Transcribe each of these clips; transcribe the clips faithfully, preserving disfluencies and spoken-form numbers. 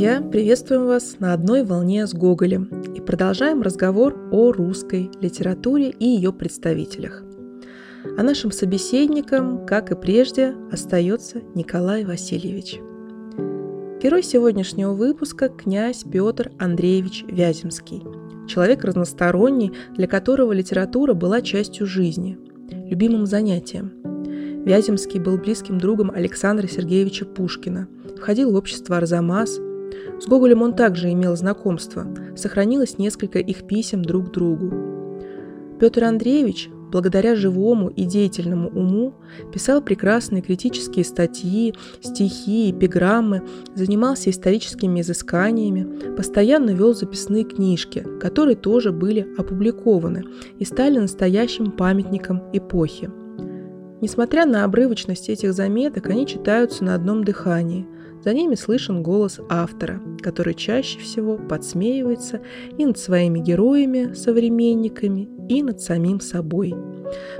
друзья, приветствуем вас на одной волне с Гоголем и продолжаем разговор о русской литературе и ее представителях. А нашим собеседником, как и прежде, остается Николай Васильевич. Герой сегодняшнего выпуска – князь Петр Андреевич Вяземский, человек разносторонний, для которого литература была частью жизни, любимым занятием. Вяземский был близким другом Александра Сергеевича Пушкина, входил в общество «Арзамас». С Гоголем он также имел знакомство, сохранилось несколько их писем друг к другу. Петр Андреевич, благодаря живому и деятельному уму, писал прекрасные критические статьи, стихи, эпиграммы, занимался историческими изысканиями, постоянно вел записные книжки, которые тоже были опубликованы и стали настоящим памятником эпохи. Несмотря на обрывочность этих заметок, они читаются на одном дыхании. За ними слышен голос автора, который чаще всего подсмеивается и над своими героями, современниками, и над самим собой.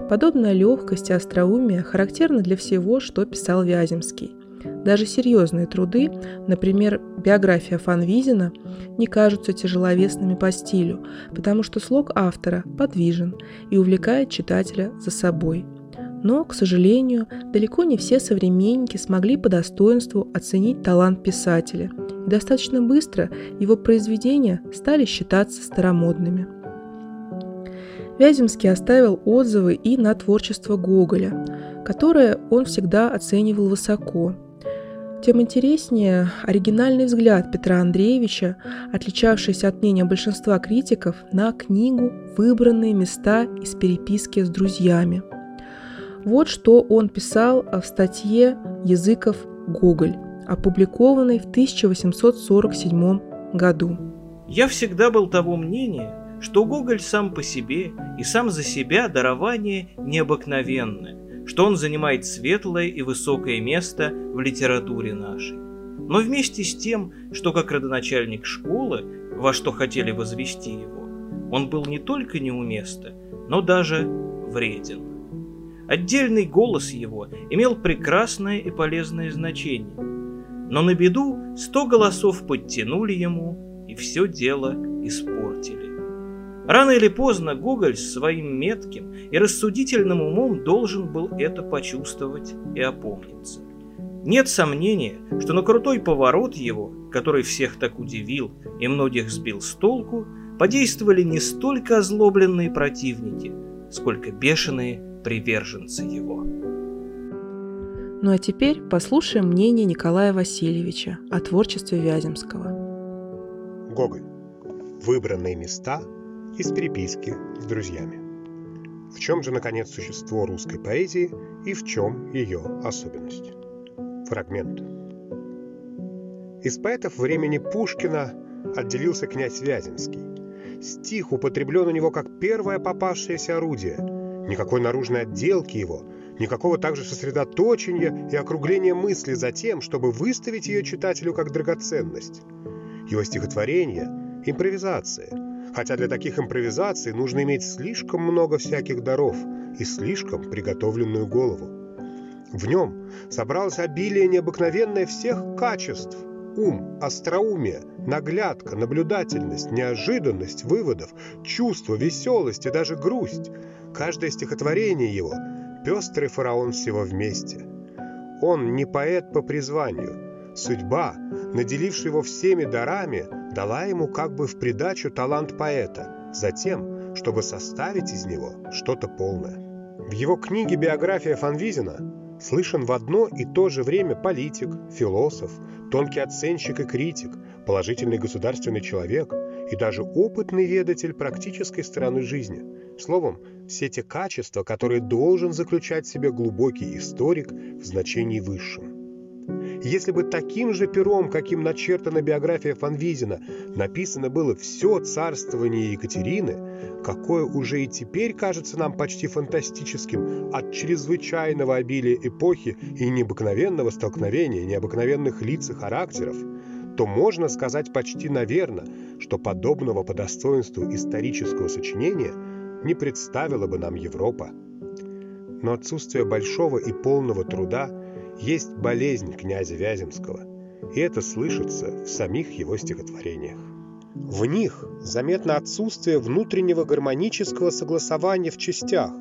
Подобная легкость и остроумие характерны для всего, что писал Вяземский. Даже серьезные труды, например, биография Фонвизина, не кажутся тяжеловесными по стилю, потому что слог автора подвижен и увлекает читателя за собой. Но, к сожалению, далеко не все современники смогли по достоинству оценить талант писателя, и достаточно быстро его произведения стали считаться старомодными. Вяземский оставил отзывы и на творчество Гоголя, которое он всегда оценивал высоко. Тем интереснее оригинальный взгляд Петра Андреевича, отличавшийся от мнения большинства критиков, на книгу «Выбранные места из переписки с друзьями». Вот что он писал в статье «Языков Гоголь», опубликованной в тысяча восемьсот сорок седьмом году. «Я всегда был того мнения, что Гоголь сам по себе и сам за себя дарование необыкновенное, что он занимает светлое и высокое место в литературе нашей. Но вместе с тем, что как родоначальник школы, во что хотели возвести его, он был не только неуместен, но даже вреден. Отдельный голос его имел прекрасное и полезное значение, но на беду сто голосов подтянули ему и все дело испортили. Рано или поздно Гоголь своим метким и рассудительным умом должен был это почувствовать и опомниться. Нет сомнения, что на крутой поворот его, который всех так удивил и многих сбил с толку, подействовали не столько озлобленные противники, сколько бешеные приверженцы его». Ну а теперь послушаем мнение Николая Васильевича о творчестве Вяземского. Гоголь. Выбранные места из переписки с друзьями. В чем же, наконец, существо русской поэзии и в чем ее особенность? Фрагмент. Из поэтов времени Пушкина отделился князь Вяземский. Стих употреблен у него как первое попавшееся орудие. Никакой наружной отделки его, никакого также сосредоточения и округления мысли за тем, чтобы выставить ее читателю как драгоценность. Его стихотворения – импровизации, хотя для таких импровизаций нужно иметь слишком много всяких даров и слишком приготовленную голову. В нем собралось обилие необыкновенное всех качеств – ум, остроумие, наглядка, наблюдательность, неожиданность выводов, чувство, веселость и даже грусть. Каждое стихотворение его – пестрый фараон всего вместе. Он не поэт по призванию. Судьба, наделившая его всеми дарами, дала ему как бы в придачу талант поэта, затем, чтобы составить из него что-то полное. В его книге «Биография Фонвизина» слышен в одно и то же время политик, философ, тонкий оценщик и критик, положительный государственный человек и даже опытный ведатель практической стороны жизни. Словом, все те качества, которые должен заключать в себе глубокий историк в значении высшем. Если бы таким же пером, каким начертана биография Фонвизина, написано было все царствование Екатерины, какое уже и теперь кажется нам почти фантастическим от чрезвычайного обилия эпохи и необыкновенного столкновения необыкновенных лиц и характеров, то можно сказать почти наверно, что подобного по достоинству исторического сочинения не представила бы нам Европа. Но отсутствие большого и полного труда есть болезнь князя Вяземского. и это слышится в самих его стихотворениях. В них заметно отсутствие внутреннего гармонического согласования в частях,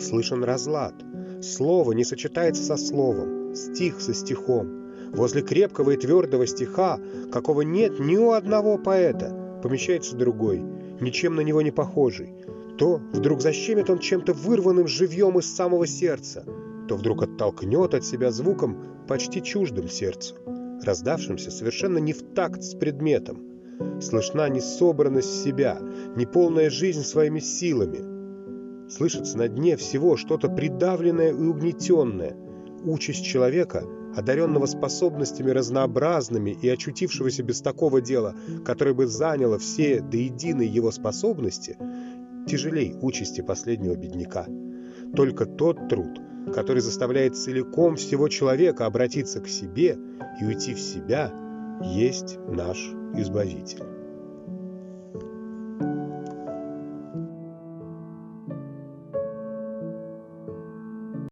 слышен разлад, слово не сочетается со словом, стих со стихом. Возле крепкого и твердого стиха, какого нет ни у одного поэта, помещается другой, ничем на него не похожий. То вдруг защемит он чем-то вырванным живьем из самого сердца, то вдруг оттолкнет от себя звуком, почти чуждым сердцу, раздавшимся совершенно не в такт с предметом. Слышна несобранность себя, неполная жизнь своими силами. Слышится на дне всего что-то придавленное и угнетенное, участь человека, одаренного способностями разнообразными и очутившегося без такого дела, которое бы заняло все до единой его способности, тяжелей участи последнего бедняка. Только тот труд, который заставляет целиком всего человека обратиться к себе и уйти в себя, есть наш Избавитель.